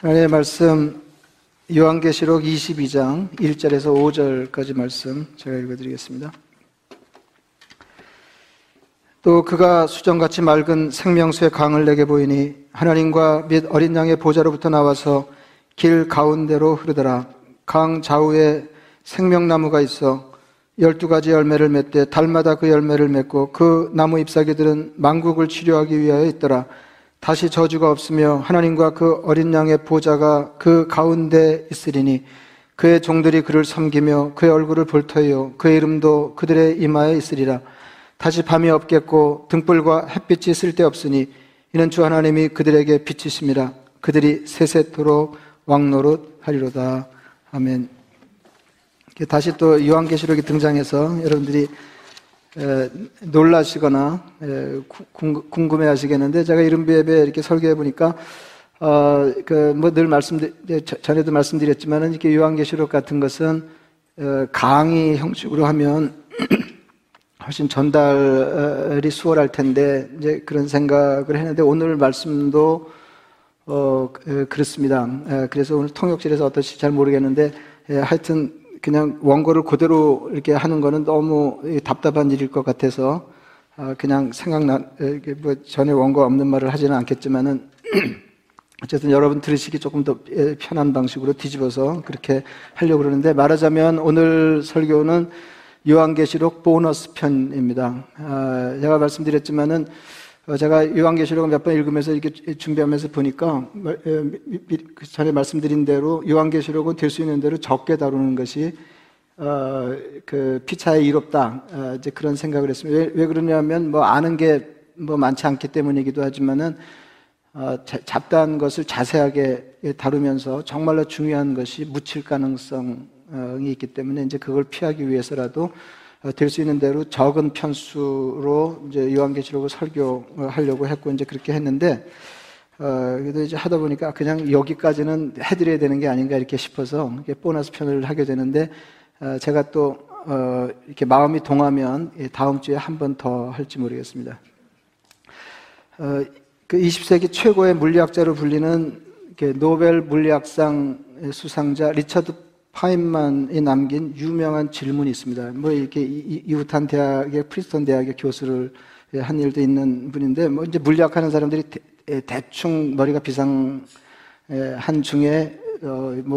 하나님의 말씀 요한계시록 22장 1절에서 5절까지 말씀 제가 읽어드리겠습니다. 또 그가 수정같이 맑은 생명수의 강을 내게 보이니 하나님과 및 어린 양의 보좌로부터 나와서 길 가운데로 흐르더라. 강 좌우에 생명나무가 있어 12가지 열매를 맺되 달마다 그 열매를 맺고 그 나무 잎사귀들은 만국을 치료하기 위하여 있더라. 다시 저주가 없으며 하나님과 그 어린 양의 보좌가 그 가운데 있으리니 그의 종들이 그를 섬기며 그의 얼굴을 볼터이요 그의 이름도 그들의 이마에 있으리라. 다시 밤이 없겠고 등불과 햇빛이 쓸데없으니 이는 주 하나님이 그들에게 빛이심이라. 그들이 세세토록 왕노릇 하리로다. 아멘. 다시 또 요한계시록이 등장해서 여러분들이 놀라시거나 궁금해하시겠는데, 제가 이른비 예배 이렇게 설교해 보니까 전에도 말씀드렸지만은 이렇게 요한계시록 같은 것은 강의 형식으로 하면 훨씬 전달이 수월할 텐데 이제 그런 생각을 했는데 오늘 말씀도 그렇습니다. 그래서 오늘 통역실에서 어떨지 잘 모르겠는데 하여튼. 그냥 원고를 그대로 이렇게 하는 거는 너무 답답한 일일 것 같아서 그냥 전에 원고 없는 말을 하지는 않겠지만은 어쨌든 여러분 들으시기 조금 더 편한 방식으로 뒤집어서 그렇게 하려고 그러는데, 말하자면 오늘 설교는 요한계시록 보너스 편입니다. 제가 말씀드렸지만은 제가 요한계시록을 몇 번 읽으면서 이렇게 준비하면서 보니까 전에 말씀드린 대로 요한계시록은 될 수 있는 대로 적게 다루는 것이 피차에 이롭다, 이제 그런 생각을 했습니다. 왜 그러냐면 아는 게 많지 않기 때문이기도 하지만은 잡다한 것을 자세하게 다루면서 정말로 중요한 것이 묻힐 가능성이 있기 때문에 이제 그걸 피하기 위해서라도 될 수 있는 대로 적은 편수로 이제 요한계시록을 설교하려고 했고 이제 그렇게 했는데, 그래도 이제 하다 보니까 그냥 여기까지는 해드려야 되는 게 아닌가 이렇게 싶어서 이렇게 보너스 편을 하게 되는데, 제가 또 이렇게 마음이 동하면 다음 주에 한 번 더 할지 모르겠습니다. 그 20세기 최고의 물리학자로 불리는 이렇게 노벨 물리학상 수상자 리처드 파인만이 남긴 유명한 질문이 있습니다. 이렇게 이웃한 대학의 프리스턴 대학의 교수를 한 일도 있는 분인데, 이제 물리학하는 사람들이 대충 머리가 비상한 중에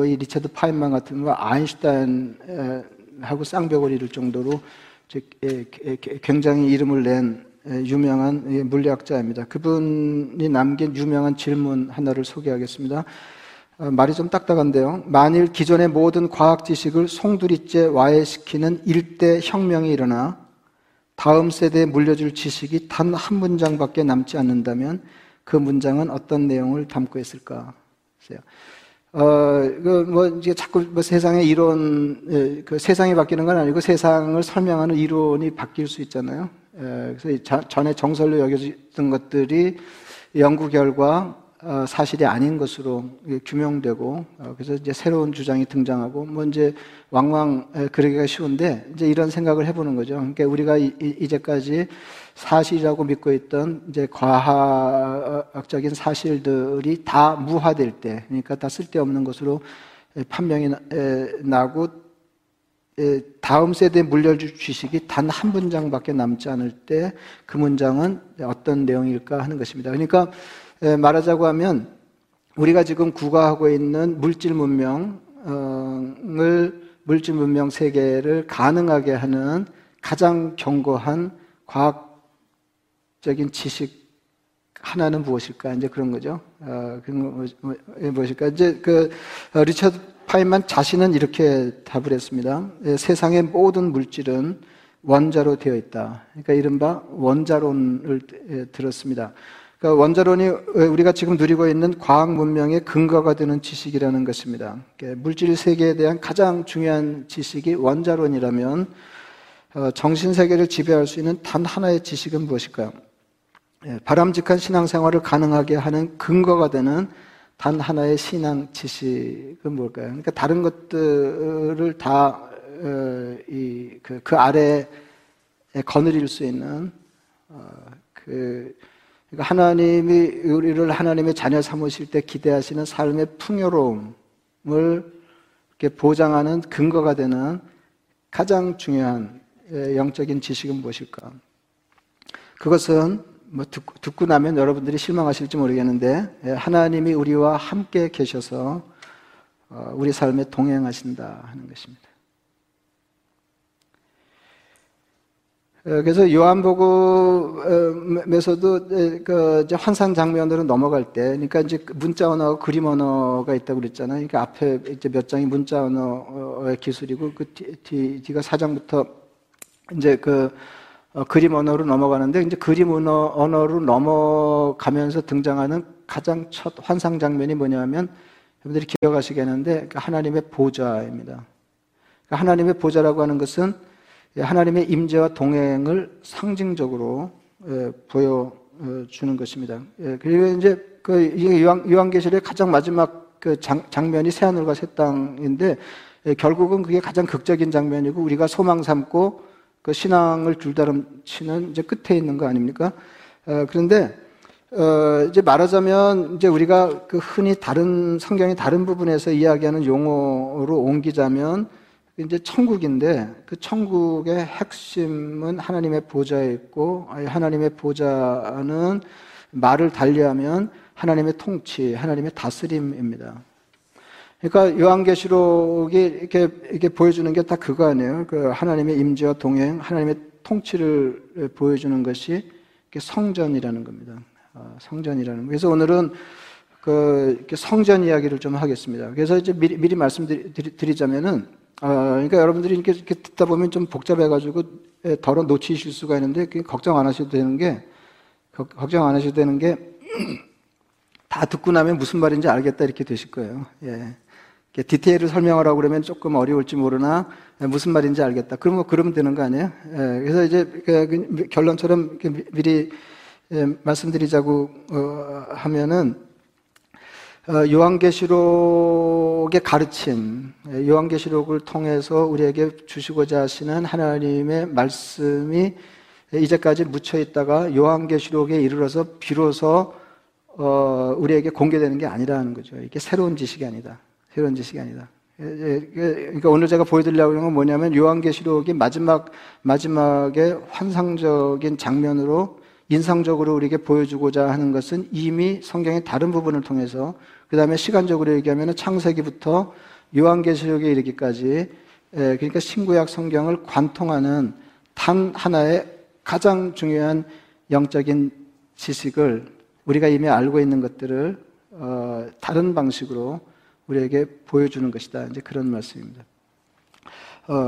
이 리처드 파인만 같은 거 아인슈타인하고 쌍벽을 이룰 정도로 굉장히 이름을 낸 유명한 물리학자입니다. 그분이 남긴 유명한 질문 하나를 소개하겠습니다. 말이 좀 딱딱한데요. 만일 기존의 모든 과학 지식을 송두리째 와해시키는 일대 혁명이 일어나 다음 세대에 물려줄 지식이 단 한 문장밖에 남지 않는다면 그 문장은 어떤 내용을 담고 있을까? 이제 자꾸 세상의 이론, 세상이 바뀌는 건 아니고 세상을 설명하는 이론이 바뀔 수 있잖아요. 그래서 전에 정설로 여겨졌던 것들이 연구 결과 사실이 아닌 것으로 규명되고, 그래서 이제 새로운 주장이 등장하고, 이제 왕왕 그러기가 쉬운데, 이제 이런 생각을 해보는 거죠. 그러니까 우리가 이제까지 사실이라고 믿고 있던 이제 과학적인 사실들이 다 무화될 때, 그러니까 다 쓸데없는 것으로 판명이 나고, 다음 세대에 물려줄 지식이 단 한 문장밖에 남지 않을 때, 그 문장은 어떤 내용일까 하는 것입니다. 그러니까 말하자고 하면 우리가 지금 구가하고 있는 물질 문명 세계를 가능하게 하는 가장 견고한 과학적인 지식 하나는 무엇일까? 이제 그런 거죠. 이제 리처드 파인만 자신은 이렇게 답을 했습니다. 세상의 모든 물질은 원자로 되어 있다. 그러니까 이른바 원자론을 들었습니다. 그러니까 원자론이 우리가 지금 누리고 있는 과학 문명의 근거가 되는 지식이라는 것입니다. 물질 세계에 대한 가장 중요한 지식이 원자론이라면 정신 세계를 지배할 수 있는 단 하나의 지식은 무엇일까요? 바람직한 신앙생활을 가능하게 하는 근거가 되는 단 하나의 신앙 지식은 뭘까요? 그러니까 다른 것들을 다 그 아래에 거느릴 수 있는 그러니까 하나님이 우리를 하나님의 자녀 삼으실 때 기대하시는 삶의 풍요로움을 이렇게 보장하는 근거가 되는 가장 중요한 영적인 지식은 무엇일까? 그것은 뭐 듣고 나면 여러분들이 실망하실지 모르겠는데, 하나님이 우리와 함께 계셔서 우리 삶에 동행하신다 하는 것입니다. 그래서 요한복음에서도 이제 환상 장면으로 넘어갈 때, 그러니까 이제 문자 언어, 그림 언어가 있다고 그랬잖아요. 그러니까 앞에 이제 몇 장이 문자 언어의 기술이고, 그 뒤가 4장부터 이제 그림 언어로 넘어가는데, 이제 그림 언어로 넘어가면서 등장하는 가장 첫 환상 장면이 뭐냐면, 여러분들이 기억하시겠는데, 하나님의 보좌입니다. 하나님의 보좌라고 하는 것은 하나님의 임재와 동행을 상징적으로 보여주는 것입니다. 그리고 이제 요한계시록의 가장 마지막 장면이 새하늘과 새 땅인데, 결국은 그게 가장 극적인 장면이고 우리가 소망 삼고 그 신앙을 줄다름치는 이제 끝에 있는 거 아닙니까? 그런데 이제 말하자면 이제 우리가 그 흔히 다른 성경의 다른 부분에서 이야기하는 용어로 옮기자면, 이제 천국인데, 그 천국의 핵심은 하나님의 보좌에 있고, 하나님의 보좌는 말을 달리하면 하나님의 통치, 하나님의 다스림입니다. 그러니까 요한계시록이 이렇게 보여주는 게 다 그거 아니에요. 그 하나님의 임재와 동행, 하나님의 통치를 보여주는 것이 성전이라는 겁니다. 성전이라는. 그래서 오늘은 이렇게 성전 이야기를 좀 하겠습니다. 그래서 이제 미리 말씀드리자면은, 그러니까 여러분들이 이렇게 듣다 보면 좀 복잡해가지고 덜어 놓치실 수가 있는데, 걱정 안 하셔도 되는 게, 다 듣고 나면 무슨 말인지 알겠다 이렇게 되실 거예요. 예. 디테일을 설명하라고 그러면 조금 어려울지 모르나, 무슨 말인지 알겠다. 그러면 되는 거 아니에요? 예. 그래서 이제 결론처럼 이렇게 미리 말씀드리자고 하면은, 요한계시록의 가르침, 요한계시록을 통해서 우리에게 주시고자 하시는 하나님의 말씀이 이제까지 묻혀 있다가 요한계시록에 이르러서 비로소 우리에게 공개되는 게 아니라는 거죠. 이게 새로운 지식이 아니다. 그러니까 오늘 제가 보여드리려고 하는 건 뭐냐면, 요한계시록이 마지막에 환상적인 장면으로 인상적으로 우리에게 보여주고자 하는 것은 이미 성경의 다른 부분을 통해서, 그 다음에 시간적으로 얘기하면 창세기부터 요한계시록에 이르기까지, 그러니까 신구약 성경을 관통하는 단 하나의 가장 중요한 영적인 지식을, 우리가 이미 알고 있는 것들을 다른 방식으로 우리에게 보여주는 것이다. 이제 그런 말씀입니다.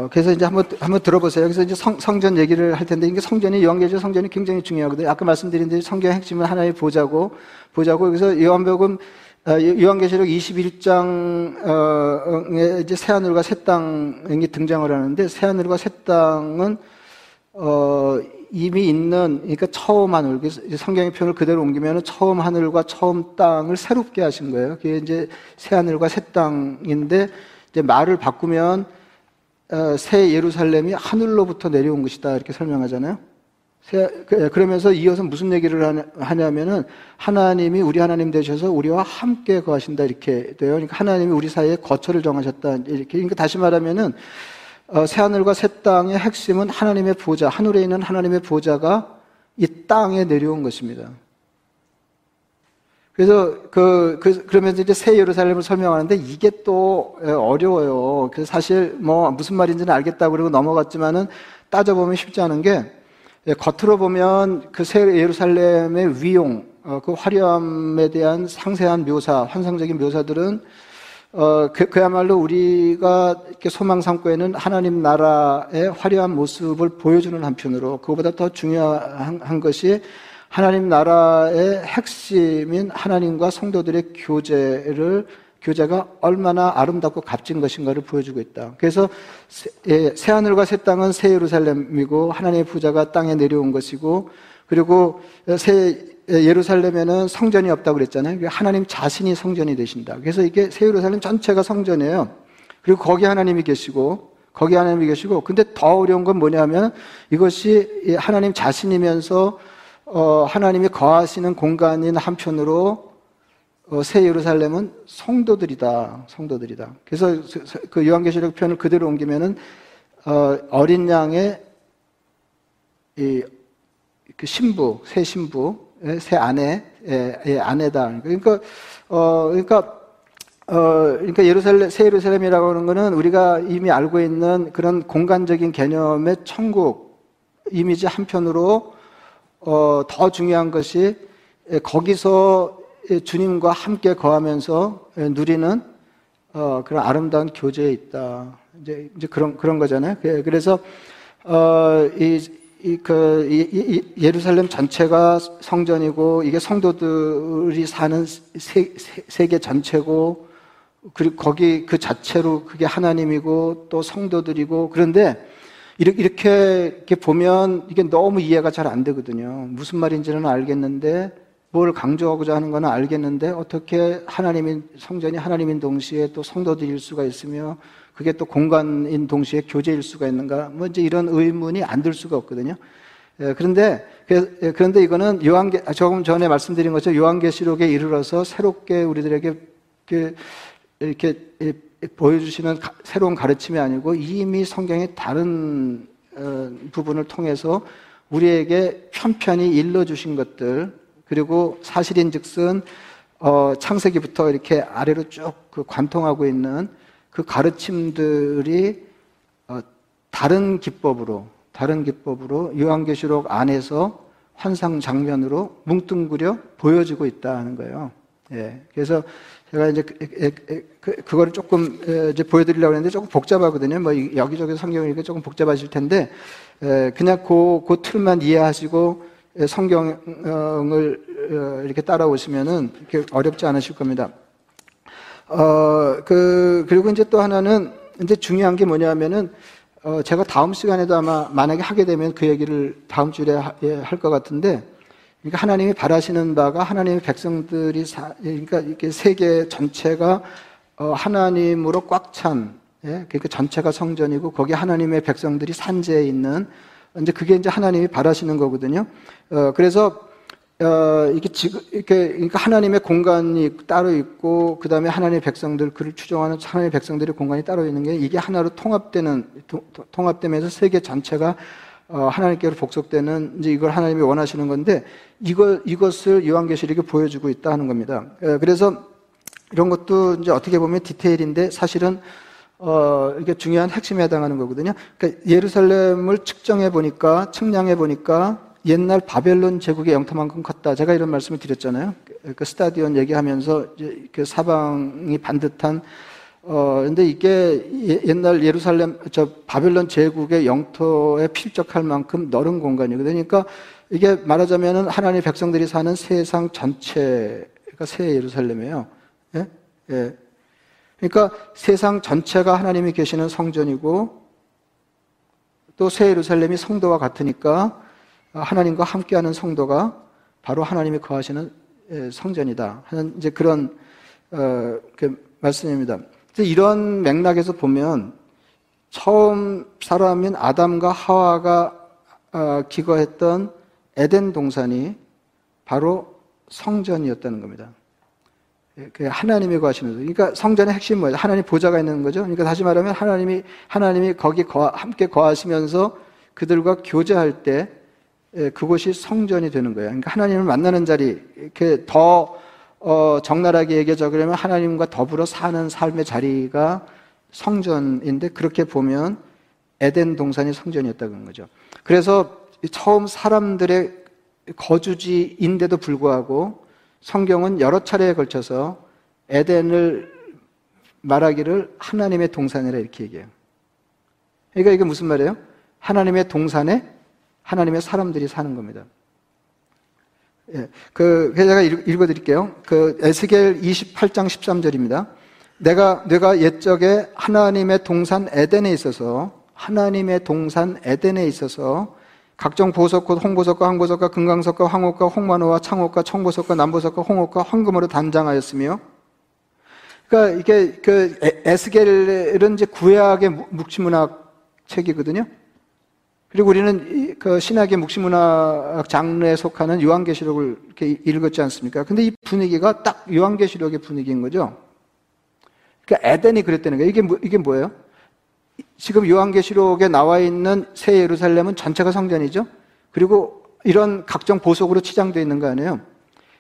그래서 이제 한번 들어보세요. 그래서 이제 성전 얘기를 할 텐데, 이게 성전이, 요한계시록 성전이 굉장히 중요하거든요. 아까 말씀드린 대로 성경의 핵심은 하나의 보좌고, 그래서 요한계시록 21장에 이제 새하늘과 새 땅이 등장을 하는데, 새하늘과 새 땅은, 이미 있는, 그러니까 처음 하늘, 성경의 표현을 그대로 옮기면 처음 하늘과 처음 땅을 새롭게 하신 거예요. 그게 이제 새하늘과 새 땅인데, 이제 말을 바꾸면, 새 예루살렘이 하늘로부터 내려온 것이다 이렇게 설명하잖아요. 그러면서 이어서 무슨 얘기를 하냐면은, 하나님이 우리 하나님 되셔서 우리와 함께 거하신다 이렇게 돼요. 그러니까 하나님이 우리 사이에 거처를 정하셨다 이렇게. 그러니까 다시 말하면은, 새하늘과 새 땅의 핵심은 하나님의 보좌, 하늘에 있는 하나님의 보좌가 이 땅에 내려온 것입니다. 그래서 그러면서 이제 새 예루살렘을 설명하는데, 이게 또 어려워요. 그래서 사실 뭐 무슨 말인지는 알겠다고 그러고 넘어갔지만은, 따져보면 쉽지 않은 게, 겉으로 보면 그 새 예루살렘의 위용, 그 화려함에 대한 상세한 묘사, 환상적인 묘사들은, 그야말로 우리가 이렇게 소망 삼고 있는 하나님 나라의 화려한 모습을 보여주는 한편으로, 그거보다 더 중요한 것이 하나님 나라의 핵심인 하나님과 성도들의 교제가 얼마나 아름답고 값진 것인가를 보여주고 있다. 그래서 새하늘과 새 땅은 새 예루살렘이고, 하나님의 보좌가 땅에 내려온 것이고, 그리고 새 예루살렘에는 성전이 없다고 그랬잖아요. 하나님 자신이 성전이 되신다. 그래서 이게 새 예루살렘 전체가 성전이에요. 그리고 거기 하나님이 계시고, 근데 더 어려운 건 뭐냐면, 이것이 하나님 자신이면서 하나님이 거하시는 공간인 한편으로 새 예루살렘은 성도들이다. 그래서 그 요한계시록 표현을 그대로 옮기면은 어린 양의 이 그 새 신부, 새 아내다. 그러니까 예루살렘, 새 예루살렘이라고 하는 거는 우리가 이미 알고 있는 그런 공간적인 개념의 천국 이미지 한편으로 더 중요한 것이 거기서 주님과 함께 거하면서 누리는 그런 아름다운 교제에 있다. 이제 그런 거잖아요. 그래서 예루살렘 전체가 성전이고 이게 성도들이 사는 세계 전체고 그리고 거기 그 자체로 그게 하나님이고 또 성도들이고 그런데 이렇게 보면 이게 너무 이해가 잘 안 되거든요. 무슨 말인지는 알겠는데 뭘 강조하고자 하는 건 알겠는데 어떻게 하나님인 성전이 하나님인 동시에 또 성도들일 수가 있으며 그게 또 공간인 동시에 교제일 수가 있는가? 뭐 이제 이런 의문이 안 들 수가 없거든요. 그런데 이거는 조금 전에 말씀드린 것처럼 요한계시록에 이르러서 새롭게 우리들에게 이렇게 보여주시는 새로운 가르침이 아니고 이미 성경의 다른 부분을 통해서 우리에게 편편히 일러주신 것들 그리고 사실인즉슨 창세기부터 이렇게 아래로 쭉 그 관통하고 있는 그 가르침들이 다른 기법으로 요한계시록 안에서 환상 장면으로 뭉뚱그려 보여지고 있다는 거예요. 예. 그래서 제가 이제 그거를 조금 이제 보여드리려고 했는데 조금 복잡하거든요. 뭐 여기저기 성경을 읽으니까 조금 복잡하실 텐데 그냥 그 틀만 이해하시고 성경을 이렇게 따라오시면은 이렇게 어렵지 않으실 겁니다. 그리고 이제 또 하나는, 이제 중요한 게 뭐냐면은, 제가 다음 시간에도 아마 만약에 하게 되면 그 얘기를 다음 주에 할 것 같은데, 그러니까 하나님이 바라시는 바가 하나님의 백성들이, 그러니까 이렇게 세계 전체가, 하나님으로 꽉 찬, 예? 그러니까 전체가 성전이고, 거기 하나님의 백성들이 산재에 있는, 이제 그게 이제 하나님이 바라시는 거거든요. 그래서, 그러니까 하나님의 공간이 따로 있고, 그 다음에 하나님의 백성들, 그를 추종하는 하나님의 백성들의 공간이 따로 있는 게 이게 하나로 통합되면서 세계 전체가 하나님께로 복속되는 이제 이걸 하나님이 원하시는 건데, 이것을 요한계시록이 보여주고 있다 하는 겁니다. 그래서 이런 것도 이제 어떻게 보면 디테일인데 사실은 이게 중요한 핵심에 해당하는 거거든요. 그러니까 예루살렘을 측량해 보니까 옛날 바벨론 제국의 영토만큼 컸다. 제가 이런 말씀을 드렸잖아요. 그 스타디온 얘기하면서 그 사방이 반듯한 근데 이게 옛날 예루살렘 바벨론 제국의 영토에 필적할 만큼 넓은 공간이거든요. 그러니까 이게 말하자면은 하나님의 백성들이 사는 세상 전체가 새 예루살렘이에요. 예? 예. 그러니까 세상 전체가 하나님이 계시는 성전이고 또 새 예루살렘이 성도와 같으니까 하나님과 함께하는 성도가 바로 하나님이 거하시는 성전이다 하는 이제 그런 그 말씀입니다. 이런 맥락에서 보면 처음 사람인 아담과 하와가 기거했던 에덴 동산이 바로 성전이었다는 겁니다. 하나님이 거하시는 그러니까 성전의 핵심은 뭐예요? 하나님 보좌가 있는 거죠. 그러니까 다시 말하면 하나님이 거기 함께 거하시면서 그들과 교제할 때. 그곳이 성전이 되는 거예요. 그러니까 하나님을 만나는 자리, 이렇게 더 적나라하게 얘기하자 그러면 하나님과 더불어 사는 삶의 자리가 성전인데 그렇게 보면 에덴 동산이 성전이었다는 거죠. 그래서 처음 사람들의 거주지인데도 불구하고 성경은 여러 차례에 걸쳐서 에덴을 말하기를 하나님의 동산이라 이렇게 얘기해요. 그러니까 이게 무슨 말이에요? 하나님의 동산에 하나님의 사람들이 사는 겁니다. 예, 제가 읽어드릴게요. 에스겔 28장 13절입니다. 내가 옛적에 하나님의 동산 에덴에 있어서 각종 보석 곧 홍보석과 항보석과 금강석과 황옥과 홍마노와 창옥과 청보석과 남보석과 홍옥과 황금으로 단장하였으며, 그러니까 이게 에스겔은 이제 구약의 묵시문학 책이거든요. 그리고 우리는 그 신학의 묵시문학 장르에 속하는 요한계시록을 이렇게 읽었지 않습니까? 근데 이 분위기가 딱 요한계시록의 분위기인 거죠. 그러니까 에덴이 그랬다는 거예요. 이게 뭐예요? 지금 요한계시록에 나와 있는 새 예루살렘은 전체가 성전이죠. 그리고 이런 각종 보석으로 치장되어 있는 거 아니에요?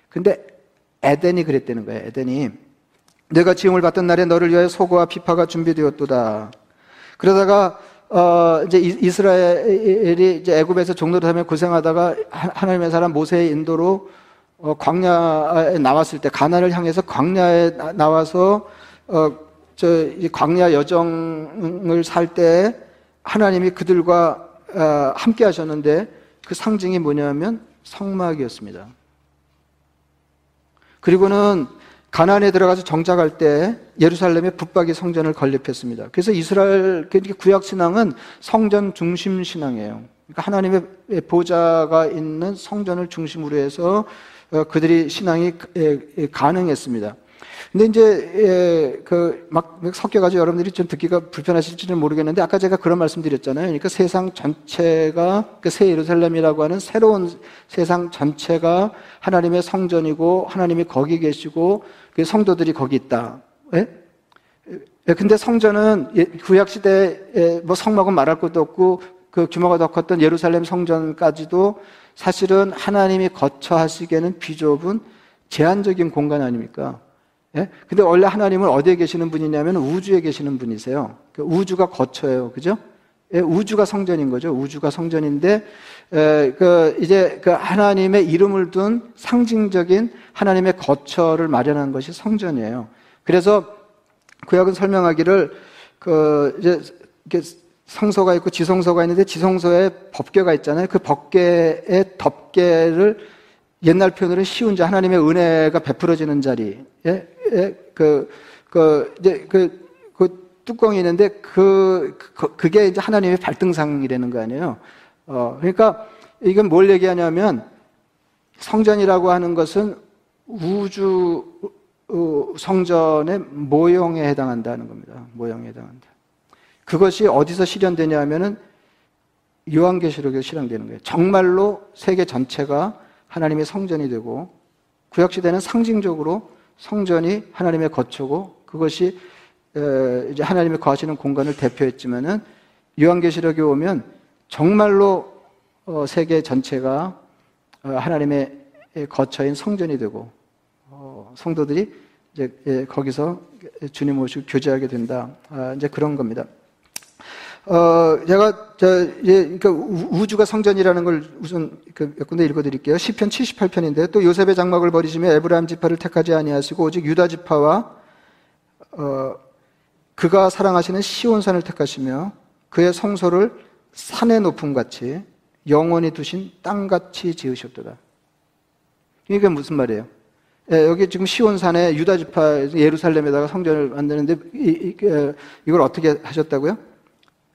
근데 에덴이 그랬다는 거예요. 에덴이. 내가 지음을 받던 날에 너를 위하여 소고와 비파가 준비되었도다. 그러다가 이제 이스라엘이 이제 애굽에서 종노릇 하며 고생하다가 하나님의 사람 모세의 인도로 광야에 나왔을 때, 가나안을 향해서 광야에 나와서 이 광야 여정을 살 때 하나님이 그들과 함께 하셨는데 그 상징이 뭐냐면 성막이었습니다. 그리고는 가나안에 들어가서 정착할 때 예루살렘의 북박이 성전을 건립했습니다. 그래서 이스라엘 구약 신앙은 성전 중심 신앙이에요. 그러니까 하나님의 보좌가 있는 성전을 중심으로 해서 그들이 신앙이 가능했습니다. 근데 이제 그 막 섞여가지고 여러분들이 좀 듣기가 불편하실지는 모르겠는데 아까 제가 그런 말씀드렸잖아요. 그러니까 세상 전체가 그 새 예루살렘이라고 하는 새로운 세상 전체가 하나님의 성전이고 하나님이 거기 계시고 그 성도들이 거기 있다. 예? 근데 성전은 구약 시대에 뭐 성막은 말할 것도 없고 그 규모가 더 컸던 예루살렘 성전까지도 사실은 하나님이 거처하시기에는 비좁은 제한적인 공간 아닙니까? 예? 근데 원래 하나님은 어디에 계시는 분이냐면 우주에 계시는 분이세요. 우주가 거처예요. 그죠? 예, 우주가 성전인 거죠. 우주가 성전인데, 이제 그 하나님의 이름을 둔 상징적인 하나님의 거처를 마련한 것이 성전이에요. 그래서 구약은 설명하기를, 이렇게 성소가 있고 지성소가 있는데 지성소에 법궤가 있잖아요. 그 법궤의 덮개를 옛날 표현으로는 시운자, 하나님의 은혜가 베풀어지는 자리. 예? 예? 뚜껑이 있는데 그게 이제 하나님의 발등상이라는 거 아니에요. 그러니까 이건 뭘 얘기하냐면 성전이라고 하는 것은 우주 성전의 모형에 해당한다는 겁니다. 모형에 해당한다. 그것이 어디서 실현되냐 하면은 요한계시록에서 실현되는 거예요. 정말로 세계 전체가 하나님의 성전이 되고 구약시대는 상징적으로 성전이 하나님의 거처고 그것이 이제 하나님이 거하시는 공간을 대표했지만은 요한계시록에 오면 정말로 세계 전체가 하나님의 거처인 성전이 되고 성도들이 이제 거기서 주님 모시고 교제하게 된다. 이제 그런 겁니다. 제가, 그러니까 우주가 성전이라는 걸 우선 몇 군데 읽어드릴게요. 시편 78편인데 또 요셉의 장막을 버리시며 에브라임 지파를 택하지 아니하시고 오직 유다 지파와 그가 사랑하시는 시온산을 택하시며 그의 성소를 산의 높음같이 영원히 두신 땅같이 지으셨도다. 이게 무슨 말이에요? 예, 여기 지금 시온산에 유다 지파 예루살렘에다가 성전을 만드는데 이걸 어떻게 하셨다고요?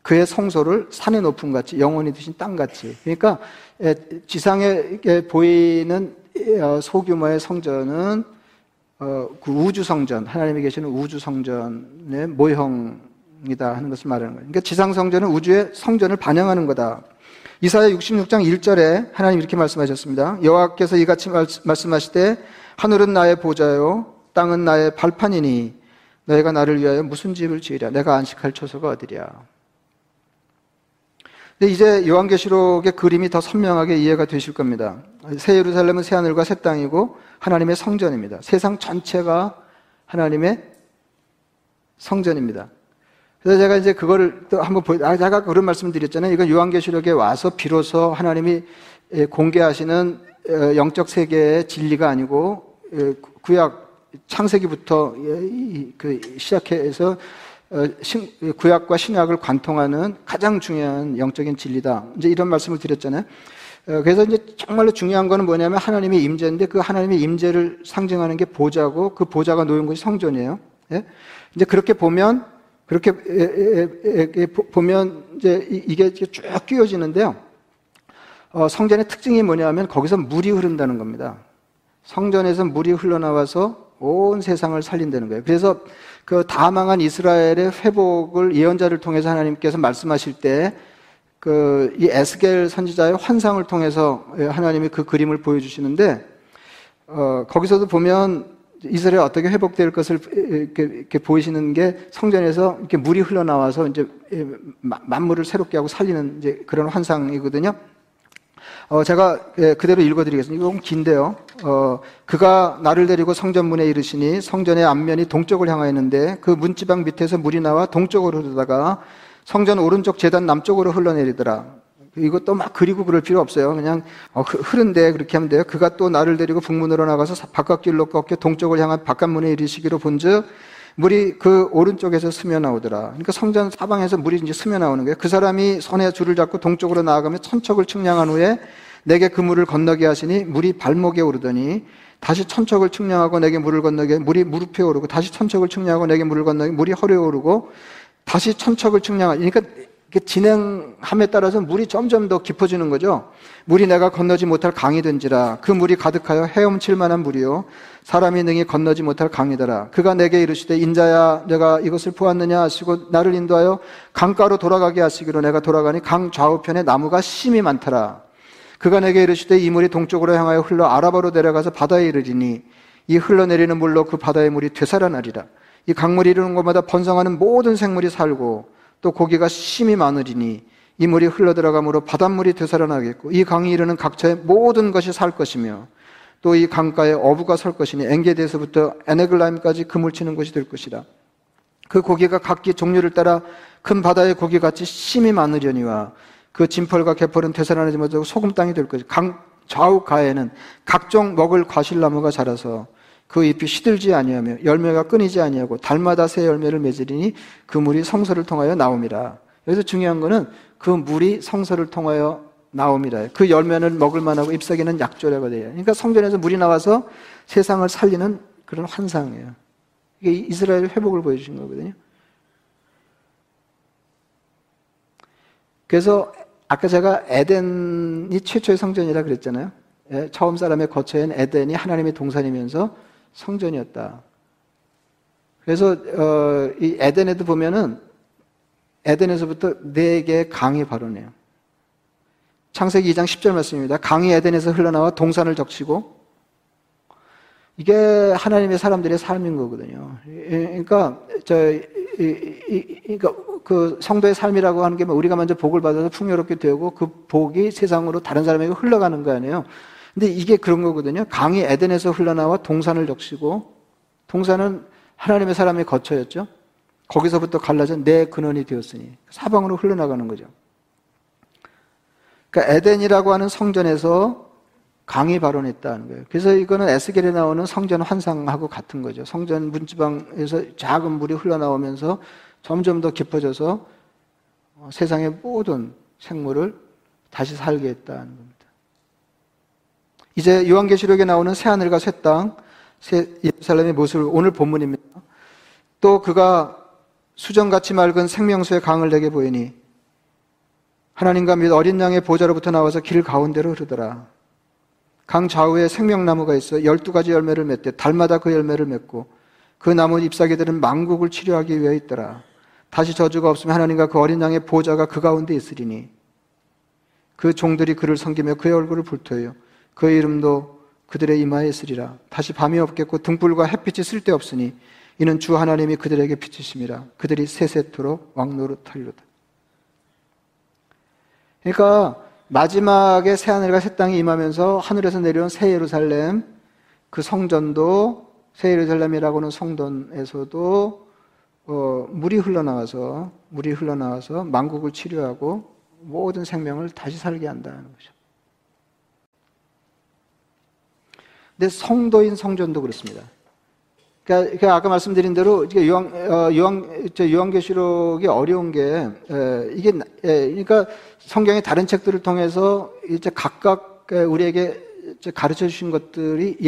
그의 성소를 산의 높음같이 영원히 두신 땅같이. 그러니까 지상에 보이는 소규모의 성전은 그 우주성전, 하나님이 계시는 우주성전의 모형이다 하는 것을 말하는 거예요. 그러니까 지상성전은 우주의 성전을 반영하는 거다. 이사야 66장 1절에 하나님 이렇게 말씀하셨습니다. 여호와께서 이같이 말씀하시되 하늘은 나의 보좌요 땅은 나의 발판이니 너희가 나를 위하여 무슨 집을 지으랴. 내가 안식할 처소가 어디랴. 근데 이제 요한계시록의 그림이 더 선명하게 이해가 되실 겁니다. 새 예루살렘은 새 하늘과 새 땅이고 하나님의 성전입니다. 세상 전체가 하나님의 성전입니다. 그래서 제가 이제 그거를 또 한번 제가 그런 말씀 드렸잖아요. 이건 요한계시록에 와서 비로소 하나님이 공개하시는 영적 세계의 진리가 아니고 구약 창세기부터 시작해서 구약과 신약을 관통하는 가장 중요한 영적인 진리다. 이제 이런 말씀을 드렸잖아요. 그래서 이제 정말로 중요한 거는 뭐냐면 하나님의 임재인데 그 하나님의 임재를 상징하는 게 보좌고 그 보좌가 놓인 것이 성전이에요. 예? 이제 그렇게 보면 이제 이게 쭉 끼워지는데요. 성전의 특징이 뭐냐면 거기서 물이 흐른다는 겁니다. 성전에서 물이 흘러나와서 온 세상을 살린다는 거예요. 그래서 그 다 망한 이스라엘의 회복을 예언자를 통해서 하나님께서 말씀하실 때 이 에스겔 선지자의 환상을 통해서 하나님이 그 그림을 보여주시는데, 거기서도 보면 이스라엘이 어떻게 회복될 것을 이렇게 보이시는 게 성전에서 이렇게 물이 흘러나와서 이제 만물을 새롭게 하고 살리는 이제 그런 환상이거든요. 제가 그대로 읽어드리겠습니다. 이건 긴데요. 그가 나를 데리고 성전문에 이르시니 성전의 앞면이 동쪽을 향하였는데 그 문지방 밑에서 물이 나와 동쪽으로 흐르다가 성전 오른쪽 제단 남쪽으로 흘러내리더라. 이것도 막 그리고 그럴 필요 없어요. 그냥 흐른데 그렇게 하면 돼요. 그가 또 나를 데리고 북문으로 나가서 바깥길로 꺾여 동쪽을 향한 바깥문에 이르시기로 본즉 물이 그 오른쪽에서 스며나오더라. 그러니까 성전 사방에서 물이 이제 스며나오는 거예요. 그 사람이 손에 줄을 잡고 동쪽으로 나아가며 천척을 측량한 후에 내게 그 물을 건너게 하시니 물이 발목에 오르더니 다시 천척을 측량하고 내게 물을 건너게 물이 무릎에 오르고 다시 천척을 측량하고 내게 물을 건너게 물이 허리에 오르고 다시 천척을 측량하니 그러니까 진행함에 따라서 물이 점점 더 깊어지는 거죠. 물이 내가 건너지 못할 강이든지라 그 물이 가득하여 헤엄칠 만한 물이요 사람이 능히 건너지 못할 강이더라. 그가 내게 이르시되 인자야 내가 이것을 보았느냐 하시고 나를 인도하여 강가로 돌아가게 하시기로 내가 돌아가니 강 좌우편에 나무가 심이 많더라. 그가 내게 이르시되 이 물이 동쪽으로 향하여 흘러 아라바로 내려가서 바다에 이르리니 이 흘러내리는 물로 그 바다의 물이 되살아나리라. 이 강물이 이르는 곳마다 번성하는 모든 생물이 살고 또 고기가 심히 많으리니 이 물이 흘러들어가므로 바닷물이 되살아나겠고 이 강이 이르는 각처의 모든 것이 살 것이며 또 이 강가에 어부가 설 것이니 엔게디에서부터 에네글라임까지 그물 치는 곳이 될 것이라. 그 고기가 각기 종류를 따라 큰 바다의 고기같이 심히 많으려니와 그 진펄과 개펄은 되살아나지 못하고 소금 땅이 될 것이라. 강 좌우가에는 각종 먹을 과실나무가 자라서 그 잎이 시들지 아니하며 열매가 끊이지 아니하고 달마다 새 열매를 맺으리니 그 물이 성소를 통하여 나옵니다. 여기서 중요한 거는 그 물이 성소를 통하여 나옵니다. 그 열매는 먹을만하고 잎사귀는 약조라고 돼요. 그러니까 성전에서 물이 나와서 세상을 살리는 그런 환상이에요. 이게 이스라엘 회복을 보여주신 거거든요. 그래서 아까 제가 에덴이 최초의 성전이라 그랬잖아요. 처음 사람의 거처인 에덴이 하나님의 동산이면서 성전이었다. 그래서 이 에덴에도 보면은 에덴에서부터 네 개의 강이 발원해요. 창세기 2장 10절 말씀입니다. 강이 에덴에서 흘러나와 동산을 적시고 이게 하나님의 사람들의 삶인 거거든요. 그러니까 그 성도의 삶이라고 하는 게 우리가 먼저 복을 받아서 풍요롭게 되고 그 복이 세상으로 다른 사람에게 흘러가는 거 아니에요. 근데 이게 그런 거거든요. 강이 에덴에서 흘러나와 동산을 적시고 동산은 하나님의 사람의 거처였죠. 거기서부터 갈라져 내 근원이 되었으니 사방으로 흘러나가는 거죠. 그러니까 에덴이라고 하는 성전에서 강이 발원했다는 거예요. 그래서 이거는 에스겔에 나오는 성전 환상하고 같은 거죠. 성전 문지방에서 작은 물이 흘러나오면서 점점 더 깊어져서 세상의 모든 생물을 다시 살게 했다는 겁니다. 이제 요한계시록에 나오는 새하늘과 새 땅, 새 예루살렘의 모습을 오늘 본문입니다. 또 그가 수정같이 맑은 생명수의 강을 내게 보이니 하나님과 및 어린 양의 보좌로부터 나와서 길 가운데로 흐르더라. 강 좌우에 생명나무가 있어 12가지 열매를 맺되 달마다 그 열매를 맺고 그 나무 잎사귀들은 만국을 치료하기 위해 있더라. 다시 저주가 없으면 하나님과 그 어린 양의 보좌가 그 가운데 있으리니 그 종들이 그를 섬기며 그의 얼굴을 불태우며 그의 이름도 그들의 이마에 있으리라. 다시 밤이 없겠고 등불과 햇빛이 쓸데없으니 이는 주 하나님이 그들에게 비치심이라. 그들이 세세토록 왕노릇하리로다. 그러니까 마지막에 새하늘과 새 땅이 임하면서 하늘에서 내려온 새 예루살렘, 그 성전도 새 예루살렘이라고 하는 성전에서도 물이 흘러나와서 만국을 치료하고 모든 생명을 다시 살게 한다는 거죠. 근데 성도인 성전도 그렇습니다. 그러니까 아까 말씀드린 대로 요한계시록이 어려운 게 이게 그러니까 성경의 다른 책들을 통해서 이제 각각 우리에게 가르쳐 주신 것들이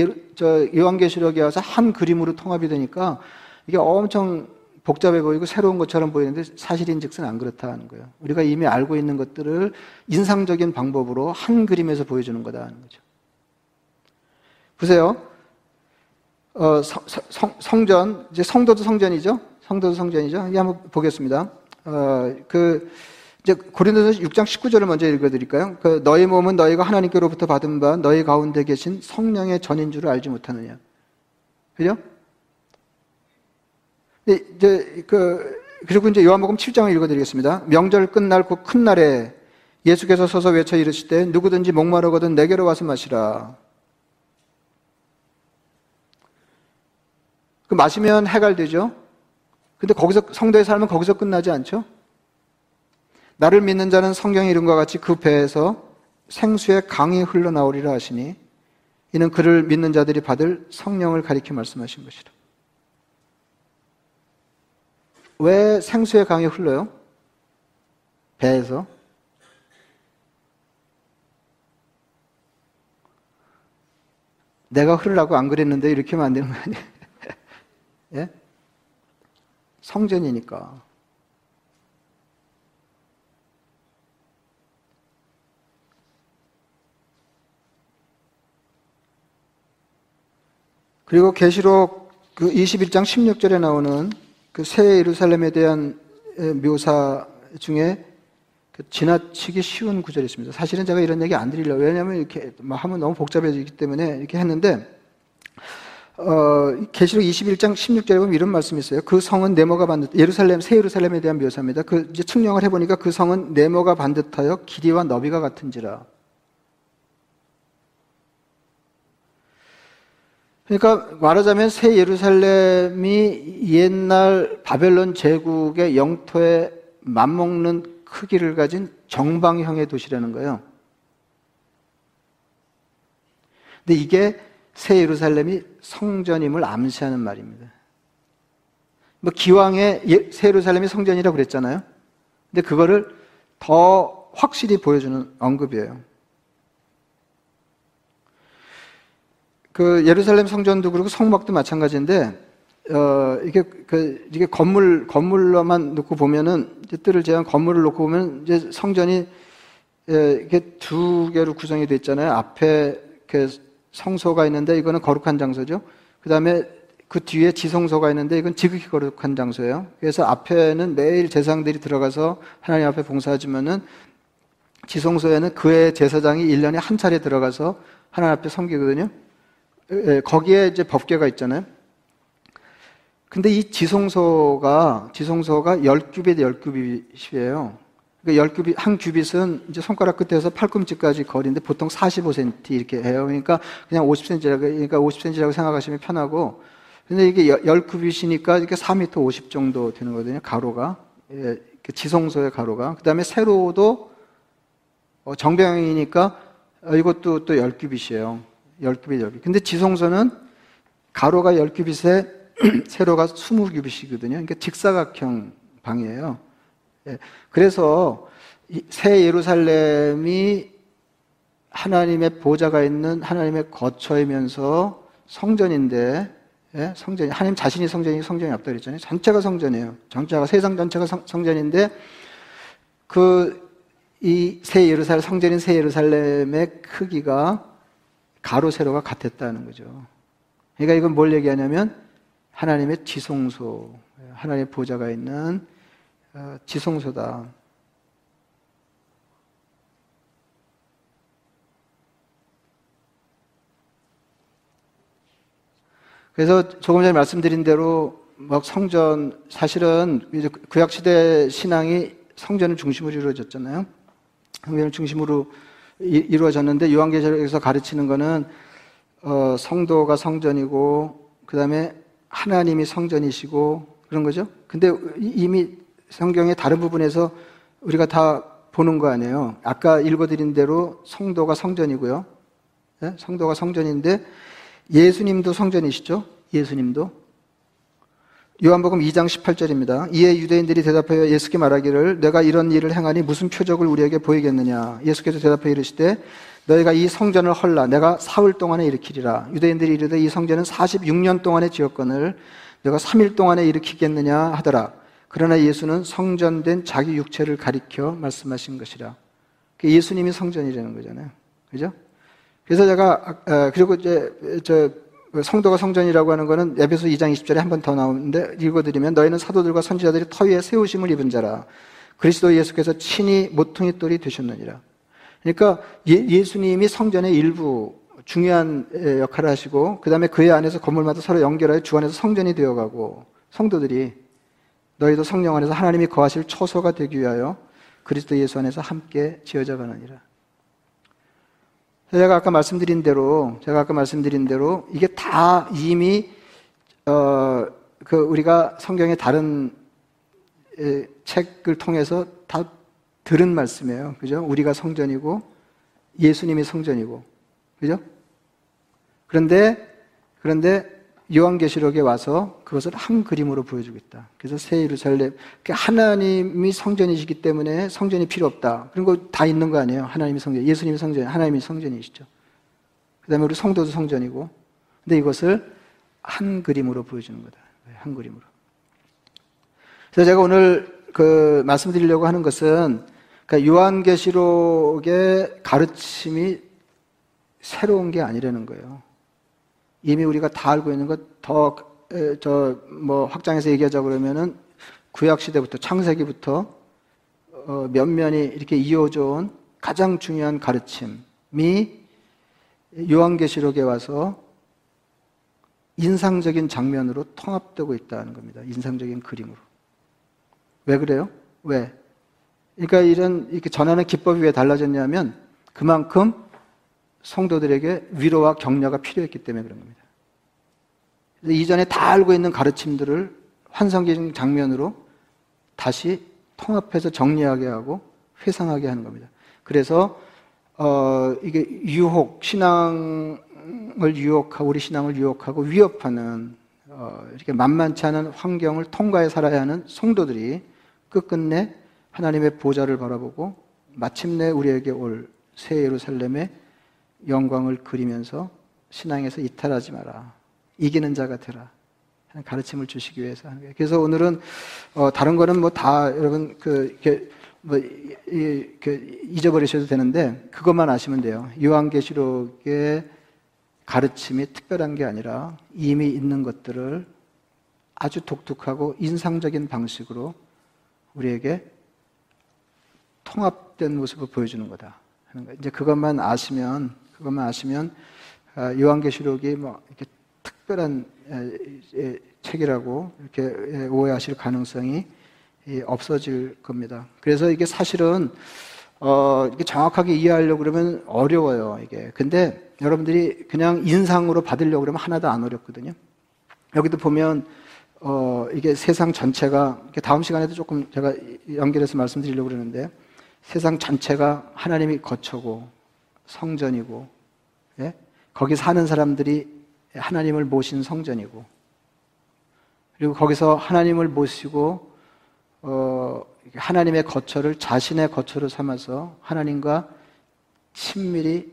요한계시록에 와서 한 그림으로 통합이 되니까 이게 엄청 복잡해 보이고 새로운 것처럼 보이는데 사실인즉슨 안 그렇다는 거예요. 우리가 이미 알고 있는 것들을 인상적인 방법으로 한 그림에서 보여주는 거다 하는 거죠. 보세요. 성전, 이제 성도도 성전이죠? 이게 한번 보겠습니다. 이제 고린도전서 6장 19절을 먼저 읽어드릴까요? 너희 몸은 너희가 하나님께로부터 받은 바 너희 가운데 계신 성령의 전인 줄을 알지 못하느냐. 그죠? 이제 그리고 이제 요한복음 7장을 읽어드리겠습니다. 명절 끝날 그 큰 날에 예수께서 서서 외쳐 이르시되 누구든지 목마르거든 내게로 와서 마시라. 그 마시면 해갈되죠. 근데 거기서 성도의 삶은 거기서 끝나지 않죠. 나를 믿는 자는 성경에 이름과 같이 그 배에서 생수의 강이 흘러나오리라 하시니 이는 그를 믿는 자들이 받을 성령을 가리켜 말씀하신 것이라. 왜 생수의 강이 흘러요? 배에서. 내가 흐르라고 안 그랬는데 이렇게 하면 안 되는 거 아니에요? 예? 성전이니까. 그리고 계시록 21장 16절에 나오는 새 예루살렘에 대한 묘사 중에 지나치기 쉬운 구절이 있습니다. 사실은 제가 이런 얘기 안 드리려고, 왜냐하면 이렇게 하면 너무 복잡해지기 때문에 이렇게 했는데, 계시록 21장 16절에 보면 이런 말씀이 있어요. 그 성은 네모가 반듯, 예루살렘, 새 예루살렘에 대한 묘사입니다. 이제 측량을 해보니까 그 성은 네모가 반듯하여 길이와 너비가 같은지라. 그러니까 말하자면 새 예루살렘이 옛날 바벨론 제국의 영토에 맞먹는 크기를 가진 정방형의 도시라는 거예요. 근데 이게 새 예루살렘이 성전임을 암시하는 말입니다. 뭐 기왕에 새 예루살렘이 성전이라고 그랬잖아요. 근데 그거를 더 확실히 보여주는 언급이에요. 예루살렘 성전도 그렇고 성막도 마찬가지인데, 이게 건물로만 놓고 보면은, 이제 뜰을 제한 건물을 놓고 보면, 이제 성전이, 이게 두 개로 구성이 되어 있잖아요. 앞에 이렇게 성소가 있는데, 이거는 거룩한 장소죠. 그 다음에 그 뒤에 지성소가 있는데, 이건 지극히 거룩한 장소예요. 그래서 앞에는 매일 제사장들이 들어가서 하나님 앞에 봉사하지만은, 지성소에는 그의 제사장이 1년에 한 차례 들어가서 하나님 앞에 섬기거든요. 예, 거기에 이제 법궤가 있잖아요. 근데 이 지성소가 10규빗, 10규빗이에요. 그러니까 10규빗, 한 규빗은 이제 손가락 끝에서 팔꿈치까지 거리인데 보통 45cm 이렇게 해요. 그러니까 그냥 50cm라고, 그러니까 50cm라고 생각하시면 편하고. 근데 이게 10규빗이니까 이렇게 4m 50 정도 되는 거거든요. 가로가. 예, 지성소의 가로가. 그 다음에 세로도 정방형이니까 이것도 또 10규빗이에요. 10규빗, 10규빗. 근데 지성소는 가로가 10규빗에 세로가 20규빗이거든요. 그러니까 직사각형 방이에요. 예. 그래서 새 예루살렘이 하나님의 보좌가 있는 하나님의 거처이면서 성전인데, 예? 성전이, 하나님 자신이 성전이고 성전이 없다고 그랬잖아요. 전체가 성전이에요. 전체가, 세상 전체가 성전인데, 이 새 예루살렘, 성전인 새 예루살렘의 크기가 가로 세로가 같았다는 거죠. 그러니까 이건 뭘 얘기하냐면 하나님의 지성소, 하나님의 보좌가 있는 지성소다. 그래서 조금 전에 말씀드린 대로 막 성전, 사실은 이제 구약 시대 신앙이 성전을 중심으로 이루어졌잖아요. 성전을 중심으로 이루어졌는데, 요한계시록에서 가르치는 거는 성도가 성전이고, 그 다음에 하나님이 성전이시고, 그런 거죠. 근데 이미 성경의 다른 부분에서 우리가 다 보는 거 아니에요. 아까 읽어드린 대로 성도가 성전이고요. 네? 성도가 성전인데, 예수님도 성전이시죠. 예수님도. 요한복음 2장 18절입니다. 이에 유대인들이 대답하여 예수께 말하기를 내가 이런 일을 행하니 무슨 표적을 우리에게 보이겠느냐. 예수께서 대답하여 이르시되 너희가 이 성전을 헐라 내가 사흘 동안에 일으키리라. 유대인들이 이르되 이 성전은 46년 동안에 지었거늘 내가 3일 동안에 일으키겠느냐 하더라. 그러나 예수는 성전된 자기 육체를 가리켜 말씀하신 것이라. 예수님이 성전이라는 거잖아요. 그죠? 그래서 제가, 그리고 이제 성도가 성전이라고 하는 거는 에베소서 2장 20절에 한 번 더 나오는데, 읽어드리면 너희는 사도들과 선지자들이 터위에 세우심을 입은 자라. 그리스도 예수께서 친히 모퉁이 돌이 되셨느니라. 그러니까 예수님이 성전의 일부 중요한 역할을 하시고 그 다음에 그의 안에서 건물마다 서로 연결하여 주 안에서 성전이 되어가고 성도들이 너희도 성령 안에서 하나님이 거하실 처소가 되기 위하여 그리스도 예수 안에서 함께 지어져 가느니라. 제가 아까 말씀드린 대로 이게 다 이미 우리가 성경의 다른 책을 통해서 다 들은 말씀이에요. 그죠? 우리가 성전이고 예수님이 성전이고. 그죠? 그런데 요한계시록에 와서 그것을 한 그림으로 보여주고 있다. 그래서 새 예루살렘, 하나님이 성전이시기 때문에 성전이 필요 없다. 그런 거 다 있는 거 아니에요? 하나님이 성전, 예수님이 성전, 하나님이 성전이시죠. 그 다음에 우리 성도도 성전이고. 근데 이것을 한 그림으로 보여주는 거다. 한 그림으로. 그래서 제가 오늘 말씀드리려고 하는 것은, 그러니까 요한계시록의 가르침이 새로운 게 아니라는 거예요. 이미 우리가 다 알고 있는 것 확장해서 얘기하자 그러면은 구약 시대부터 창세기부터 면면이 이렇게 이어져 온 가장 중요한 가르침이 요한계시록에 와서 인상적인 장면으로 통합되고 있다는 겁니다. 인상적인 그림으로. 왜 그래요? 왜? 그러니까 이렇게 전하는 기법이 왜 달라졌냐면 그만큼 성도들에게 위로와 격려가 필요했기 때문에 그런 겁니다. 이전에 다 알고 있는 가르침들을 환상적인 장면으로 다시 통합해서 정리하게 하고 회상하게 하는 겁니다. 그래서 이게 우리 신앙을 유혹하고 위협하는 이렇게 만만치 않은 환경을 통과해 살아야 하는 성도들이 끝끝내 하나님의 보좌를 바라보고 마침내 우리에게 올 새 예루살렘의 영광을 그리면서 신앙에서 이탈하지 마라. 이기는 자가 되라. 하는 가르침을 주시기 위해서 하는 거예요. 그래서 오늘은, 다른 거는 다 여러분, 잊어버리셔도 되는데, 그것만 아시면 돼요. 요한계시록의 가르침이 특별한 게 아니라 이미 있는 것들을 아주 독특하고 인상적인 방식으로 우리에게 통합된 모습을 보여주는 거다. 이제 그것만 아시면 요한계시록이 이렇게 특별한 책이라고 이렇게 오해하실 가능성이 없어질 겁니다. 그래서 이게 사실은 이렇게 정확하게 이해하려고 그러면 어려워요, 이게. 근데 여러분들이 그냥 인상으로 받으려고 그러면 하나도 안 어렵거든요. 여기도 보면 이게 세상 전체가 다음 시간에도 조금 제가 연결해서 말씀드리려고 그러는데 세상 전체가 하나님이 거처고 성전이고, 예? 거기 사는 사람들이 하나님을 모신 성전이고, 그리고 거기서 하나님을 모시고 하나님의 거처를 자신의 거처로 삼아서 하나님과 친밀히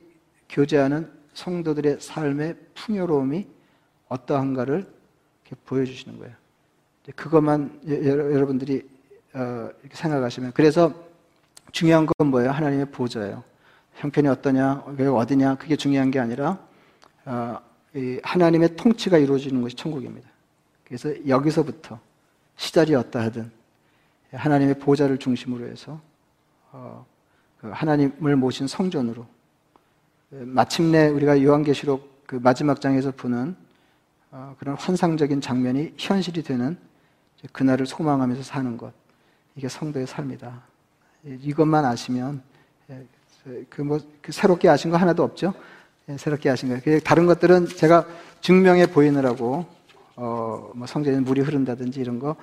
교제하는 성도들의 삶의 풍요로움이 어떠한가를 이렇게 보여주시는 거예요. 그것만 여러분들이 이렇게 생각하시면, 그래서 중요한 건 뭐예요? 하나님의 보좌예요. 형편이 어떠냐, 어디냐, 그게 중요한 게 아니라 하나님의 통치가 이루어지는 것이 천국입니다. 그래서 여기서부터 시달이 어떠하든 하나님의 보좌를 중심으로 해서 하나님을 모신 성전으로, 마침내 우리가 요한계시록 마지막 장에서 보는 그런 환상적인 장면이 현실이 되는 그날을 소망하면서 사는 것, 이게 성도의 삶이다. 이것만 아시면 새롭게 아신 거 하나도 없죠? 새롭게 아신 거예요. 다른 것들은 제가 증명해 보이느라고 성전에 물이 흐른다든지 이런 거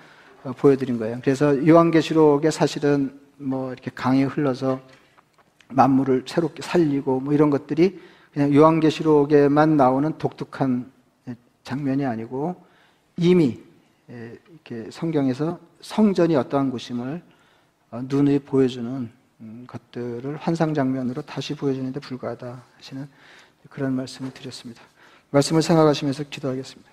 보여드린 거예요. 그래서 요한계시록에 사실은 이렇게 강이 흘러서 만물을 새롭게 살리고 이런 것들이 그냥 요한계시록에만 나오는 독특한 장면이 아니고 이미 이렇게 성경에서 성전이 어떠한 곳임을 눈에 보여주는 것들을 환상 장면으로 다시 보여주는 데 불과하다 하시는 그런 말씀을 드렸습니다. 말씀을 생각하시면서 기도하겠습니다.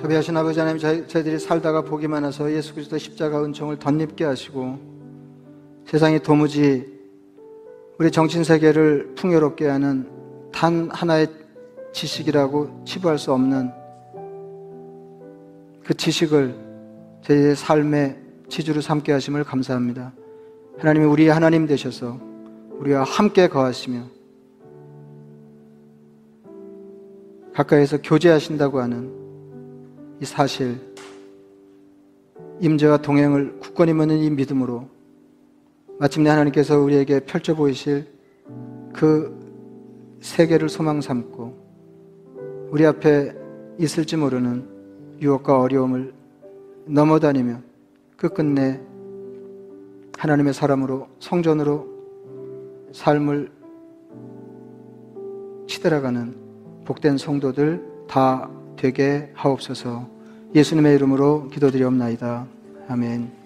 자비하신 아버지 하나님, 저희들이 살다가 보기만 해서 예수 그리스도 십자가 은총을 덧입게 하시고 세상이 도무지 우리 정신세계를 풍요롭게 하는 단 하나의 지식이라고 치부할 수 없는 그 지식을 저희의 삶의 지주로 삼게 하심을 감사합니다. 하나님이 우리의 하나님 되셔서 우리와 함께 거하시며 가까이에서 교제하신다고 하는 이 사실, 임재와 동행을 굳건히 묻는 이 믿음으로 마침내 하나님께서 우리에게 펼쳐 보이실 그 세계를 소망 삼고 우리 앞에 있을지 모르는 유혹과 어려움을 넘어다니며 끝끝내 하나님의 사람으로, 성전으로 삶을 치달아가는 복된 성도들 다 되게 하옵소서. 예수님의 이름으로 기도드리옵나이다. 아멘.